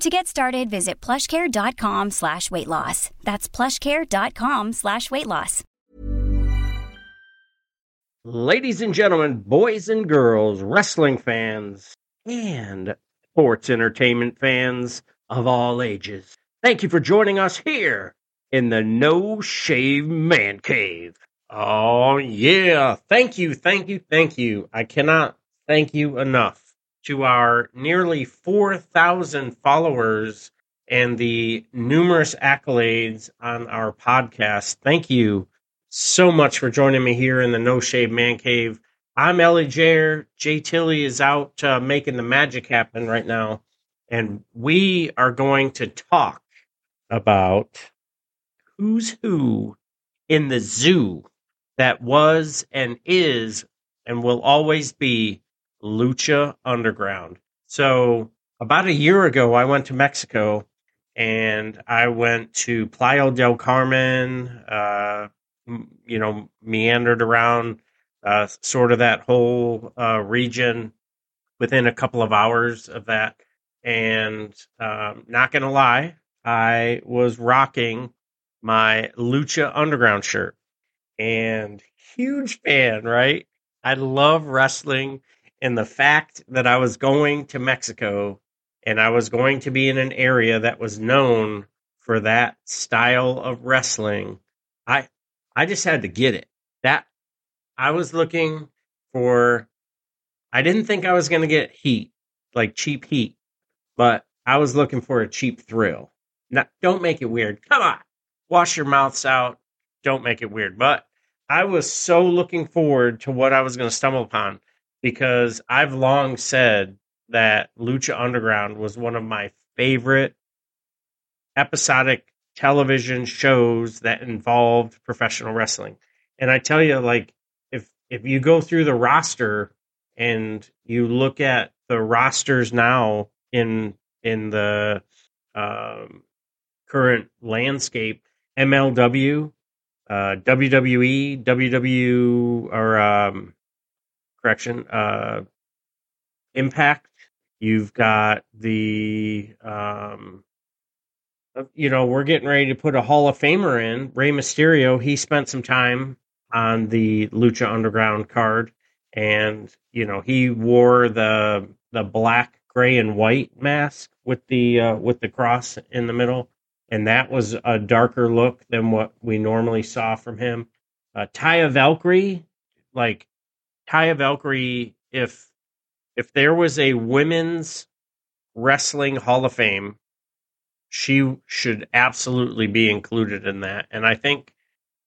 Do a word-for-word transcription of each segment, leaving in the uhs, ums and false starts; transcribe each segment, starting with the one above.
To get started, visit plushcare.com slash weight loss. That's plushcare.com slash weight loss. Ladies and gentlemen, boys and girls, wrestling fans, and sports entertainment fans of all ages, thank you for joining us here in the No Shave Man Cave. Oh, yeah. Thank you, thank you, thank you. I cannot thank you enough to our nearly four thousand followers and the numerous accolades on our podcast. Thank you so much for joining me here in the No Shave Man Cave. I'm Ellie Jair. Jay Tilly is out uh, making the magic happen right now. And we are going to talk about who's who in the zoo that was and is and will always be Lucha Underground. So about a year ago, I went to Mexico, and I went to Playa del Carmen, uh, m- you know, meandered around uh, sort of that whole uh, region within a couple of hours of that. And um, not going to lie, I was rocking my Lucha Underground shirt. And huge fan, right? I love wrestling. And the fact that I was going to Mexico and I was going to be in an area that was known for that style of wrestling, I I just had to get it. That I was looking for, I didn't think I was going to get heat, like cheap heat, but I was looking for a cheap thrill. Now, don't make it weird. Come on. Wash your mouths out. Don't make it weird. But I was so looking forward to what I was going to stumble upon, because I've long said that Lucha Underground was one of my favorite episodic television shows that involved professional wrestling. And I tell you, like, if if you go through the roster and you look at the rosters now in in the um, current landscape, M L W, uh, W W E, W W E, or... Um, Correction, uh, Impact. You've got the, um, you know, we're getting ready to put a Hall of Famer in, Rey Mysterio. He spent some time on the Lucha Underground card, and you know he wore the the black, gray, and white mask with the uh, with the cross in the middle, and that was a darker look than what we normally saw from him. Uh, Taya Valkyrie, like. Taya Valkyrie, if if there was a women's wrestling Hall of Fame, she should absolutely be included in that. And I think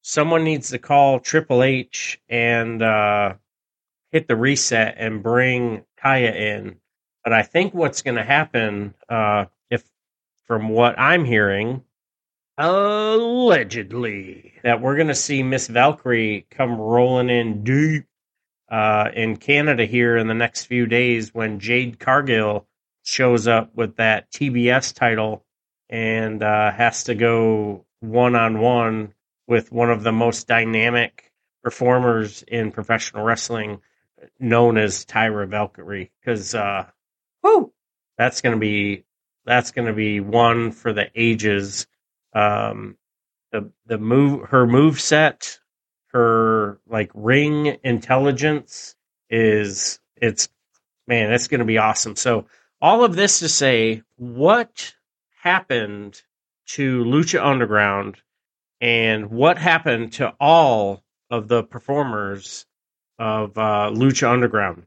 someone needs to call Triple H and uh, hit the reset and bring Taya in. But I think what's going to happen, uh, if from what I'm hearing, allegedly, that we're going to see Miss Valkyrie come rolling in deep Uh, in Canada here in the next few days when Jade Cargill shows up with that T B S title and uh, has to go one-on-one with one of the most dynamic performers in professional wrestling, known as Taya Valkyrie, because uh, whoo, that's going to be that's going to be one for the ages. Um, the the move, her move set, her like ring intelligence is it's man, that's going to be awesome. So all of this to say, what happened to Lucha Underground, and what happened to all of the performers of uh, Lucha Underground?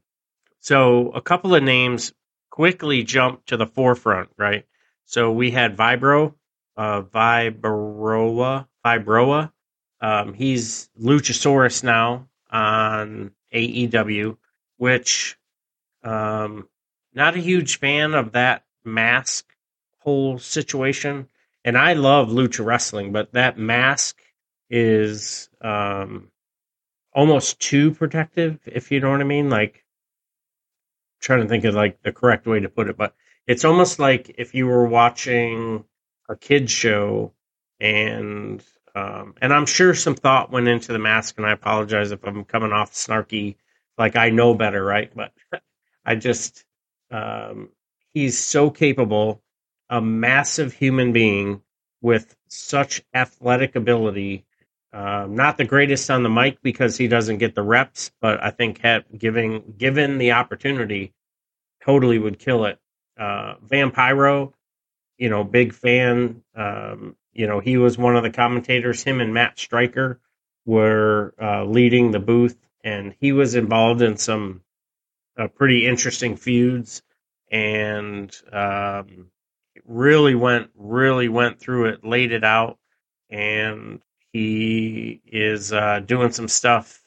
So a couple of names quickly jumped to the forefront, right? So we had Vibro, uh, Vibroa, Vibroa. Um, he's Luchasaurus now on A E W, which um, not a huge fan of that mask whole situation. And I love Lucha Wrestling, but that mask is um, almost too protective, if you know what I mean. Like, I'm trying to think of like the correct way to put it, but it's almost like if you were watching a kid's show, and um, and I'm sure some thought went into the mask, and I apologize if I'm coming off snarky, like I know better, right? But I just, um, he's so capable. A massive human being with such athletic ability. Uh, not the greatest on the mic because he doesn't get the reps, but I think had, giving, given the opportunity, totally would kill it. Uh, Vampiro, you know, big fan. Um, you know, he was one of the commentators. Him and Matt Stryker were uh, leading the booth, and he was involved in some uh, pretty interesting feuds. And... Um, really went really went through it, laid it out, and he is uh, doing some stuff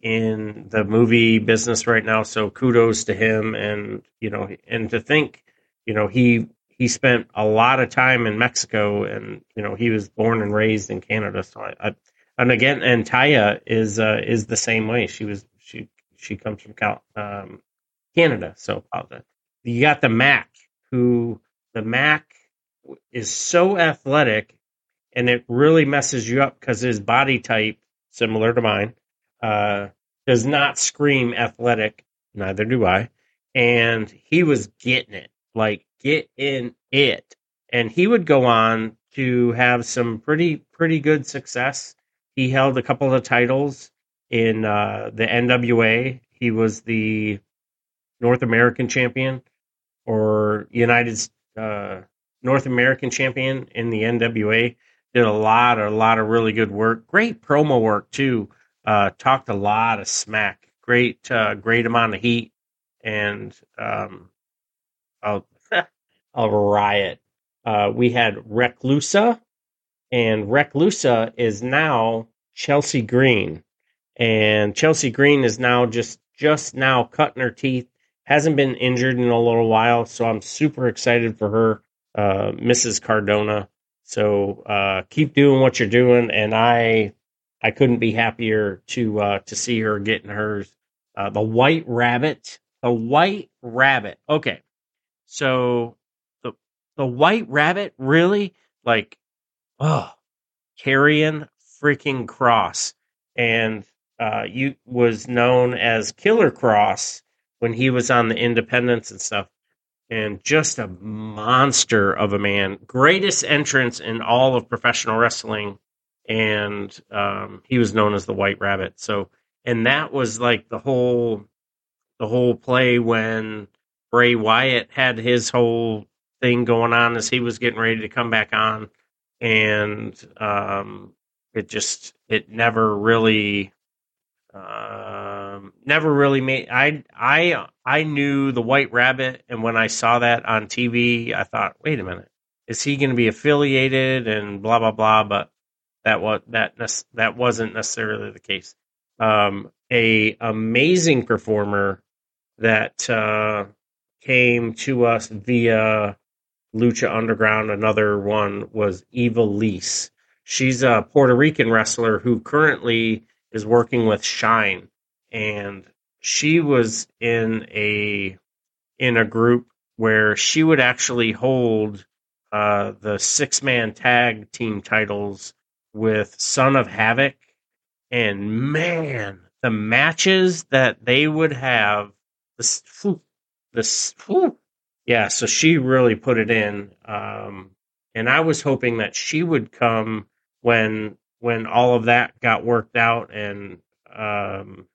in the movie business right now, so kudos to him. And you know, and to think, you know, he he spent a lot of time in Mexico, and you know, he was born and raised in Canada, so I, I and again, and Taya is uh, is the same way. She was she she comes from Cal, um, Canada, so you got the Mac who The Mac is so athletic, and it really messes you up because his body type, similar to mine, uh, does not scream athletic. Neither do I. And he was getting it, like get in it. And he would go on to have some pretty, pretty good success. He held a couple of titles in uh, the N W A. He was the North American champion, or United States. Uh, North American champion in the N W A. Did a lot, a lot of really good work. Great promo work too. Uh, talked a lot of smack. Great, uh, great amount of heat. And um, I'll, I'll riot. Uh, we had Reclusa, and Reclusa is now Chelsea Green, and Chelsea Green is now just just now cutting her teeth. Hasn't been injured in a little while, so I'm super excited for her, uh, Missus Cardona. So uh, keep doing what you're doing, and I I couldn't be happier to uh, to see her getting hers. Uh, the White Rabbit, the White Rabbit. Okay, so the the White Rabbit really like oh carrying freaking Cross, and uh, you was known as Killer Cross when he was on the independents and stuff, and just a monster of a man, greatest entrance in all of professional wrestling. And, um, he was known as the White Rabbit. So, and that was like the whole, the whole play when Bray Wyatt had his whole thing going on as he was getting ready to come back on. And, um, it just, it never really, Um, never really made, I, I, I knew the White Rabbit. And when I saw that on T V, I thought, wait a minute, is he going to be affiliated and blah, blah, blah. But that was, that, that wasn't necessarily the case. Um, a amazing performer that, uh, came to us via Lucha Underground. Another one was Ivelisse. She's a Puerto Rican wrestler who currently is working with Shine, and she was in a in a group where she would actually hold uh, the six man tag team titles with Son of Havoc, and man, the matches that they would have. This, this, yeah. So she really put it in, um, and I was hoping that she would come when when all of that got worked out, and um,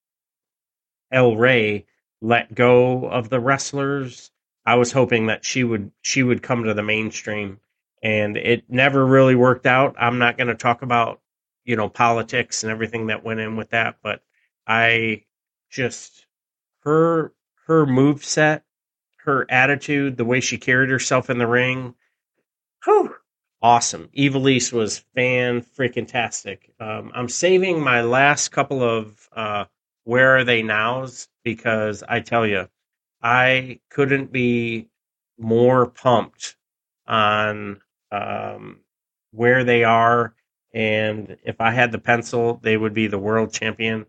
El Rey let go of the wrestlers. I was hoping that she would she would come to the mainstream, and it never really worked out. I'm not going to talk about, you know, politics and everything that went in with that, but I just her her moveset, her attitude, the way she carried herself in the ring, whew, awesome. Ivelisse was fan freaking tastic. Um, I'm saving my last couple of uh, where are they nows because I tell you, I couldn't be more pumped on um, where they are. And if I had the pencil, they would be the world champion.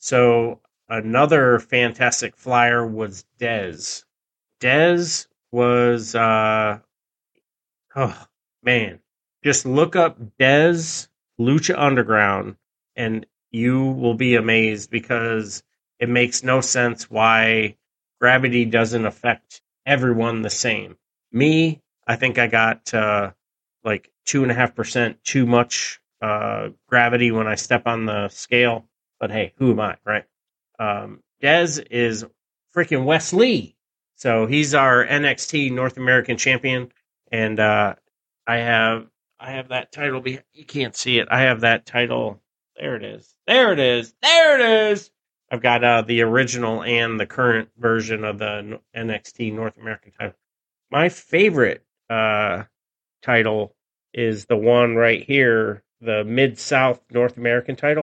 So another fantastic flyer was Dez. Dez was, uh, oh, man. Just look up Dez Lucha Underground, and you will be amazed because it makes no sense why gravity doesn't affect everyone the same. Me, I think I got uh, like two and a half percent too much uh, gravity when I step on the scale. But hey, who am I, right? Um, Dez is freaking Wes Lee. So he's our N X T North American champion. And uh, I have I have that title. Be- you can't see it. I have that title. There it is. There it is. There it is. I've got uh, the original and the current version of the N X T North American title. My favorite uh, title is the one right here, the Mid-South North American title.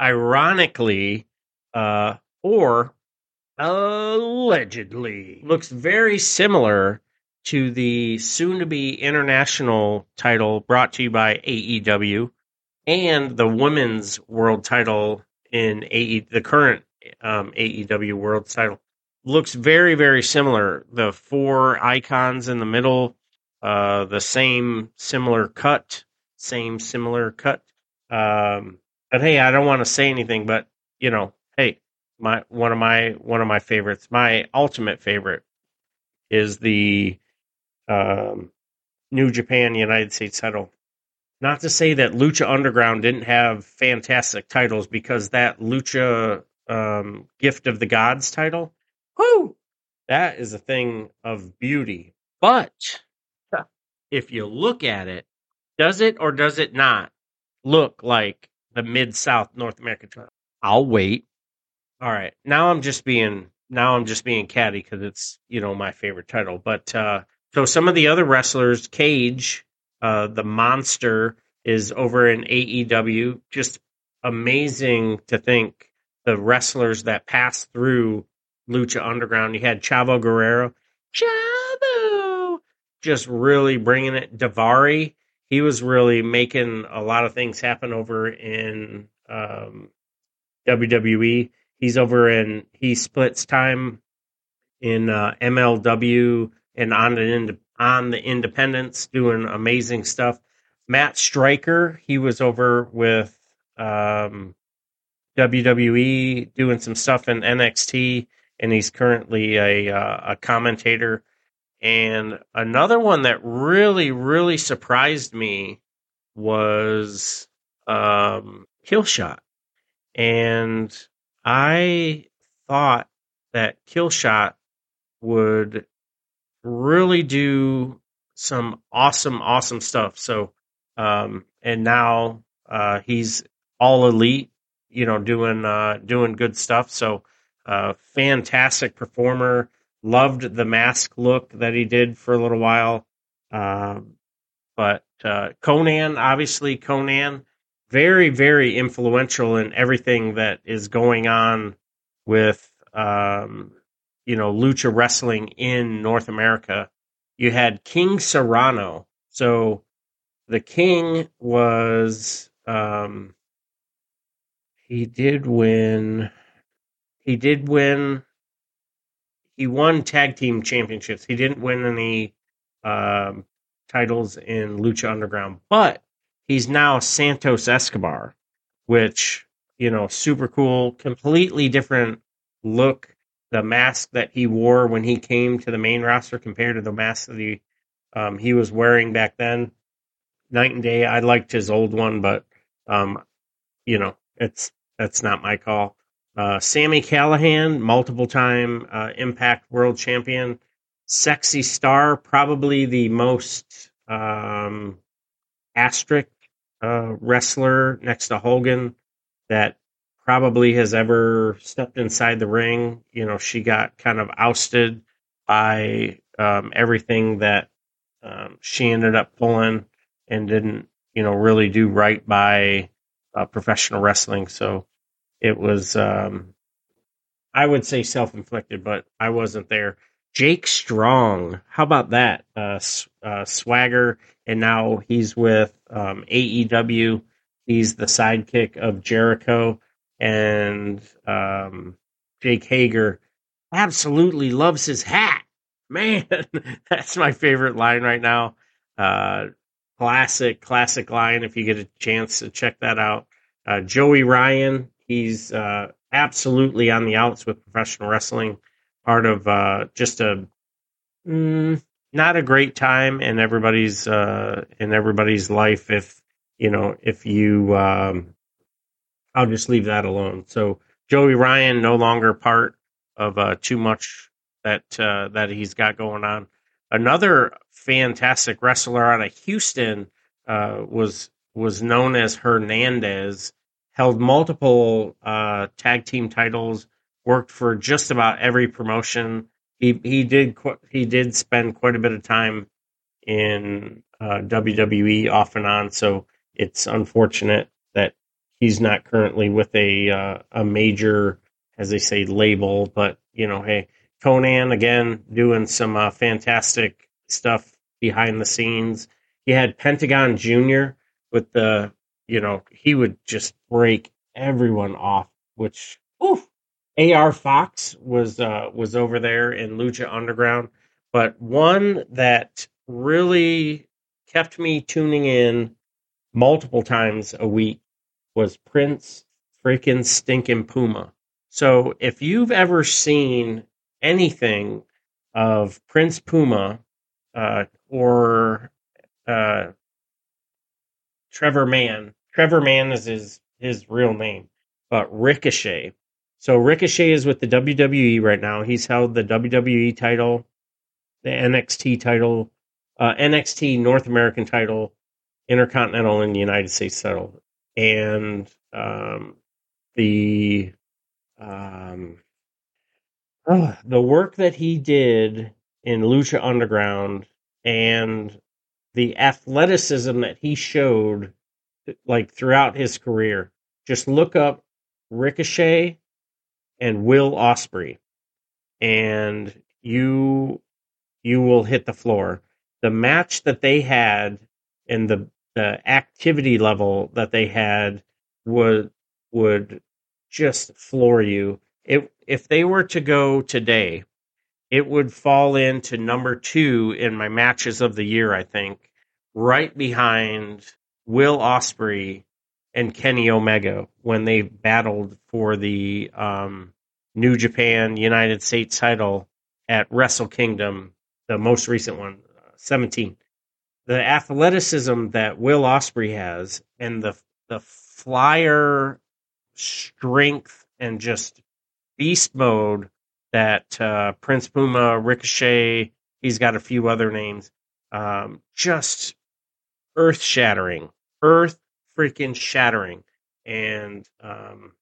Ironically... Uh, or allegedly looks very similar to the soon-to-be international title brought to you by A E W and the women's world title in A E, the current um, A E W world title. Looks very, very similar. The four icons in the middle, uh, the same similar cut, same similar cut. Um, but hey, I don't want to say anything, but you know, hey, my one of my one of my favorites, my ultimate favorite, is the um, New Japan United States title. Not to say that Lucha Underground didn't have fantastic titles, because that Lucha um, Gift of the Gods title, whoo, that is a thing of beauty. But if you look at it, does it or does it not look like the Mid-South North American title? I'll wait. All right. Now I'm just being now I'm just being catty because it's, you know, my favorite title. But uh, so some of the other wrestlers, Cage, uh, the monster, is over in A E W. Just amazing to think the wrestlers that passed through Lucha Underground. You had Chavo Guerrero. Chavo! Just really bringing it. Daivari, he was really making a lot of things happen over in... Um, W W E. He's over in, he splits time in uh, M L W and on the ind- on the independents, doing amazing stuff. Matt Stryker, he was over with um, W W E doing some stuff in N X T, and he's currently a uh, a commentator. And another one that really, really surprised me was um, Killshot. And I thought that Killshot would really do some awesome, awesome stuff. So, um, and now uh, he's all elite, you know, doing uh, doing good stuff. So, uh, fantastic performer. Loved the mask look that he did for a little while. Um, but uh, Conan, obviously Conan, very, very influential in everything that is going on with, um, you know, lucha wrestling in North America. You had King Serrano. So the King was, um, he did win, he did win. He won tag team championships. He didn't win any um, titles in Lucha Underground, but he's now Santos Escobar, which, you know, super cool, completely different look. The mask that he wore when he came to the main roster compared to the mask that he, um, he was wearing back then, night and day. I liked his old one, but, um, you know, it's that's not my call. Uh, Sami Callihan, multiple-time uh, Impact World Champion. Sexy Star, probably the most um, asterisk uh, wrestler next to Hogan that probably has ever stepped inside the ring. You know, she got kind of ousted by um, everything that um, she ended up pulling and didn't, you know, really do right by uh, professional wrestling. So, it was, um, I would say self-inflicted, but I wasn't there. Jake Strong, how about that? Uh, uh, Swagger, and now he's with um, A E W. He's the sidekick of Jericho, and um, Jake Hager absolutely loves his hat. Man, that's my favorite line right now. Uh, classic, classic line, if you get a chance to check that out. Uh, Joey Ryan. He's uh, absolutely on the outs with professional wrestling. Part of uh, just a mm, not a great time in everybody's uh, in everybody's life. If you know, if you, um, I'll just leave that alone. So Joey Ryan, no longer part of uh, too much that uh, that he's got going on. Another fantastic wrestler out of Houston uh, was was known as Hernandez. Held multiple uh, tag team titles, worked for just about every promotion. He he did qu- he did spend quite a bit of time in uh, W W E off and on. So it's unfortunate that he's not currently with a uh, a major, as they say, label. But you know, hey, Conan again doing some uh, fantastic stuff behind the scenes. He had Pentagon Junior with the. You know, he would just break everyone off, which, oof, A R Fox was uh, was over there in Lucha Underground. But one that really kept me tuning in multiple times a week was Prince freaking Stinkin' Puma. So if you've ever seen anything of Prince Puma uh, or uh, Trevor Mann, Trevor Mann is his, his real name, but Ricochet. So Ricochet is with the W W E right now. He's held the W W E title, the N X T title, uh, N X T North American title, Intercontinental and United States title, and um, the um, oh, the work that he did in Lucha Underground and the athleticism that he showed. Like throughout his career, just look up Ricochet and Will Ospreay, and you you will hit the floor. The match that they had and the, the activity level that they had would would just floor you. It, if they were to go today, it would fall into number two in my matches of the year, I think, right behind Will Ospreay and Kenny Omega when they battled for the um, New Japan United States title at Wrestle Kingdom the most recent one, uh, seventeen. The athleticism that Will Ospreay has and the the flyer strength and just beast mode that uh, Prince Puma, Ricochet, he's got a few other names, um, just earth-shattering, earth-freaking-shattering. And, um,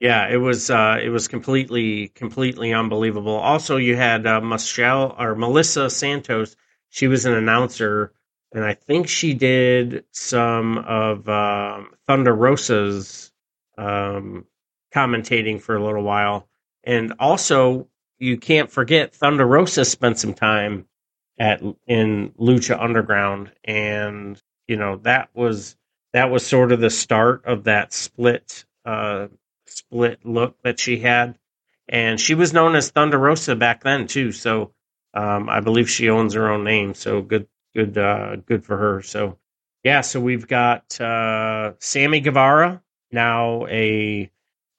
yeah, it was uh, it was completely, completely unbelievable. Also, you had uh, Michelle, or Melissa Santos. She was an announcer, and I think she did some of uh, Thunder Rosa's um, commentating for a little while. And also, you can't forget Thunder Rosa spent some time at in Lucha Underground, and you know that was that was sort of the start of that split uh, split look that she had. And she was known as Thunder Rosa back then too. So um, I believe she owns her own name. So good. Good, uh, good for her. So, yeah. So we've got uh, Sammy Guevara, now a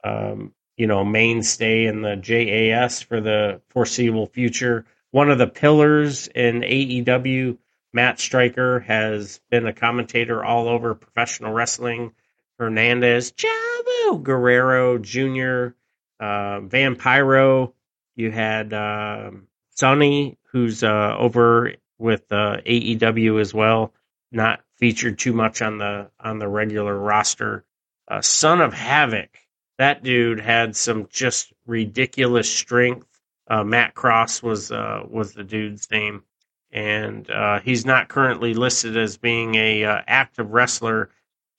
um, you know mainstay in the J A S for the foreseeable future. One of the pillars in A E W. Matt Stryker has been a commentator all over professional wrestling. Hernandez, Chavo Guerrero Junior, uh, Vampiro. You had uh, Sonny, who's uh, over with uh, A E W as well, not featured too much on the on the regular roster. Uh, Son of Havoc, that dude had some just ridiculous strength. Uh, Matt Cross was uh, was the dude's name, and uh, he's not currently listed as being a uh, active wrestler.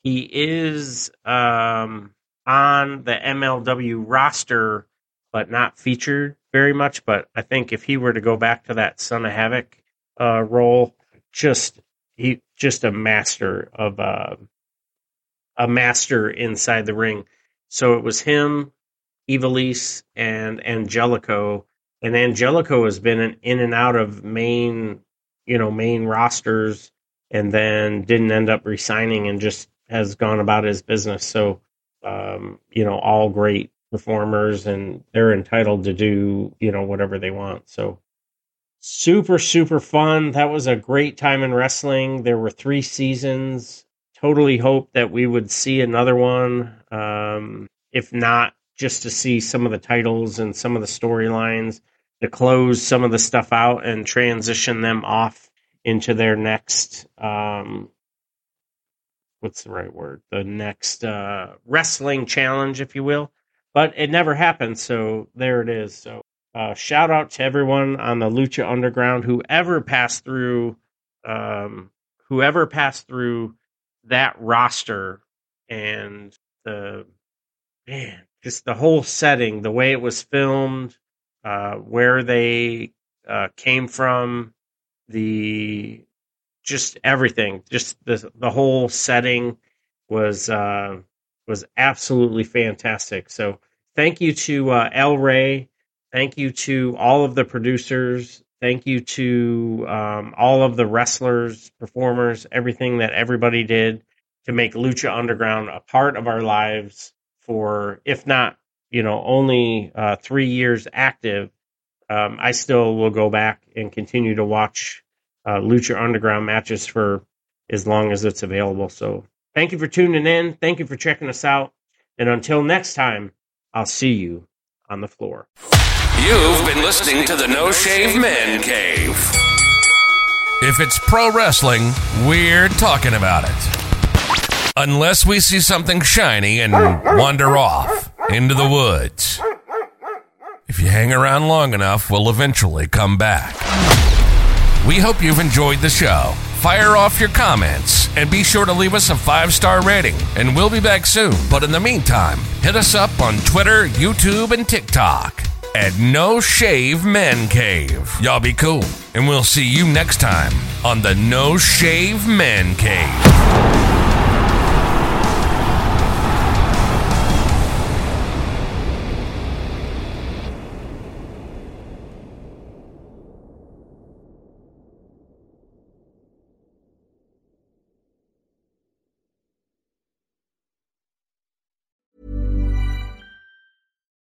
He is um, on the M L W roster, but not featured very much. But I think if he were to go back to that Son of Havoc Uh, role, just he just a master of uh, a master inside the ring. So it was him, Ivelisse, and Angelico. And Angelico has been an, in and out of main, you know, main rosters, and then didn't end up resigning and just has gone about his business. So um, you know, all great performers, and they're entitled to do you know whatever they want. So. Super, super fun. That was a great time in wrestling. There were three seasons. Totally hope that we would see another one. Um, if not, just to see some of the titles and some of the storylines, to close some of the stuff out and transition them off into their next, um, what's the right word? The next uh, wrestling challenge, if you will. But it never happened, so there it is. So. Uh, shout out to everyone on the Lucha Underground, whoever passed through, um, whoever passed through that roster, and the man, just the whole setting, the way it was filmed, uh, where they uh, came from, the just everything, just the the whole setting was uh, was absolutely fantastic. So thank you to uh, El Rey. Thank you to all of the producers. Thank you to um, all of the wrestlers, performers, everything that everybody did to make Lucha Underground a part of our lives for, if not, you know, only uh, three years active. Um, I still will go back and continue to watch uh, Lucha Underground matches for as long as it's available. So thank you for tuning in. Thank you for checking us out. And until next time, I'll see you on the floor. You've been listening to the No Shave Man Cave. If it's pro wrestling, we're talking about it. Unless we see something shiny and wander off into the woods. If you hang around long enough, we'll eventually come back. We hope you've enjoyed the show. Fire off your comments and be sure to leave us a five-star rating. And we'll be back soon. But in the meantime, hit us up on Twitter, YouTube, and TikTok. At No Shave Man Cave. Y'all be cool, and we'll see you next time on the No Shave Man Cave.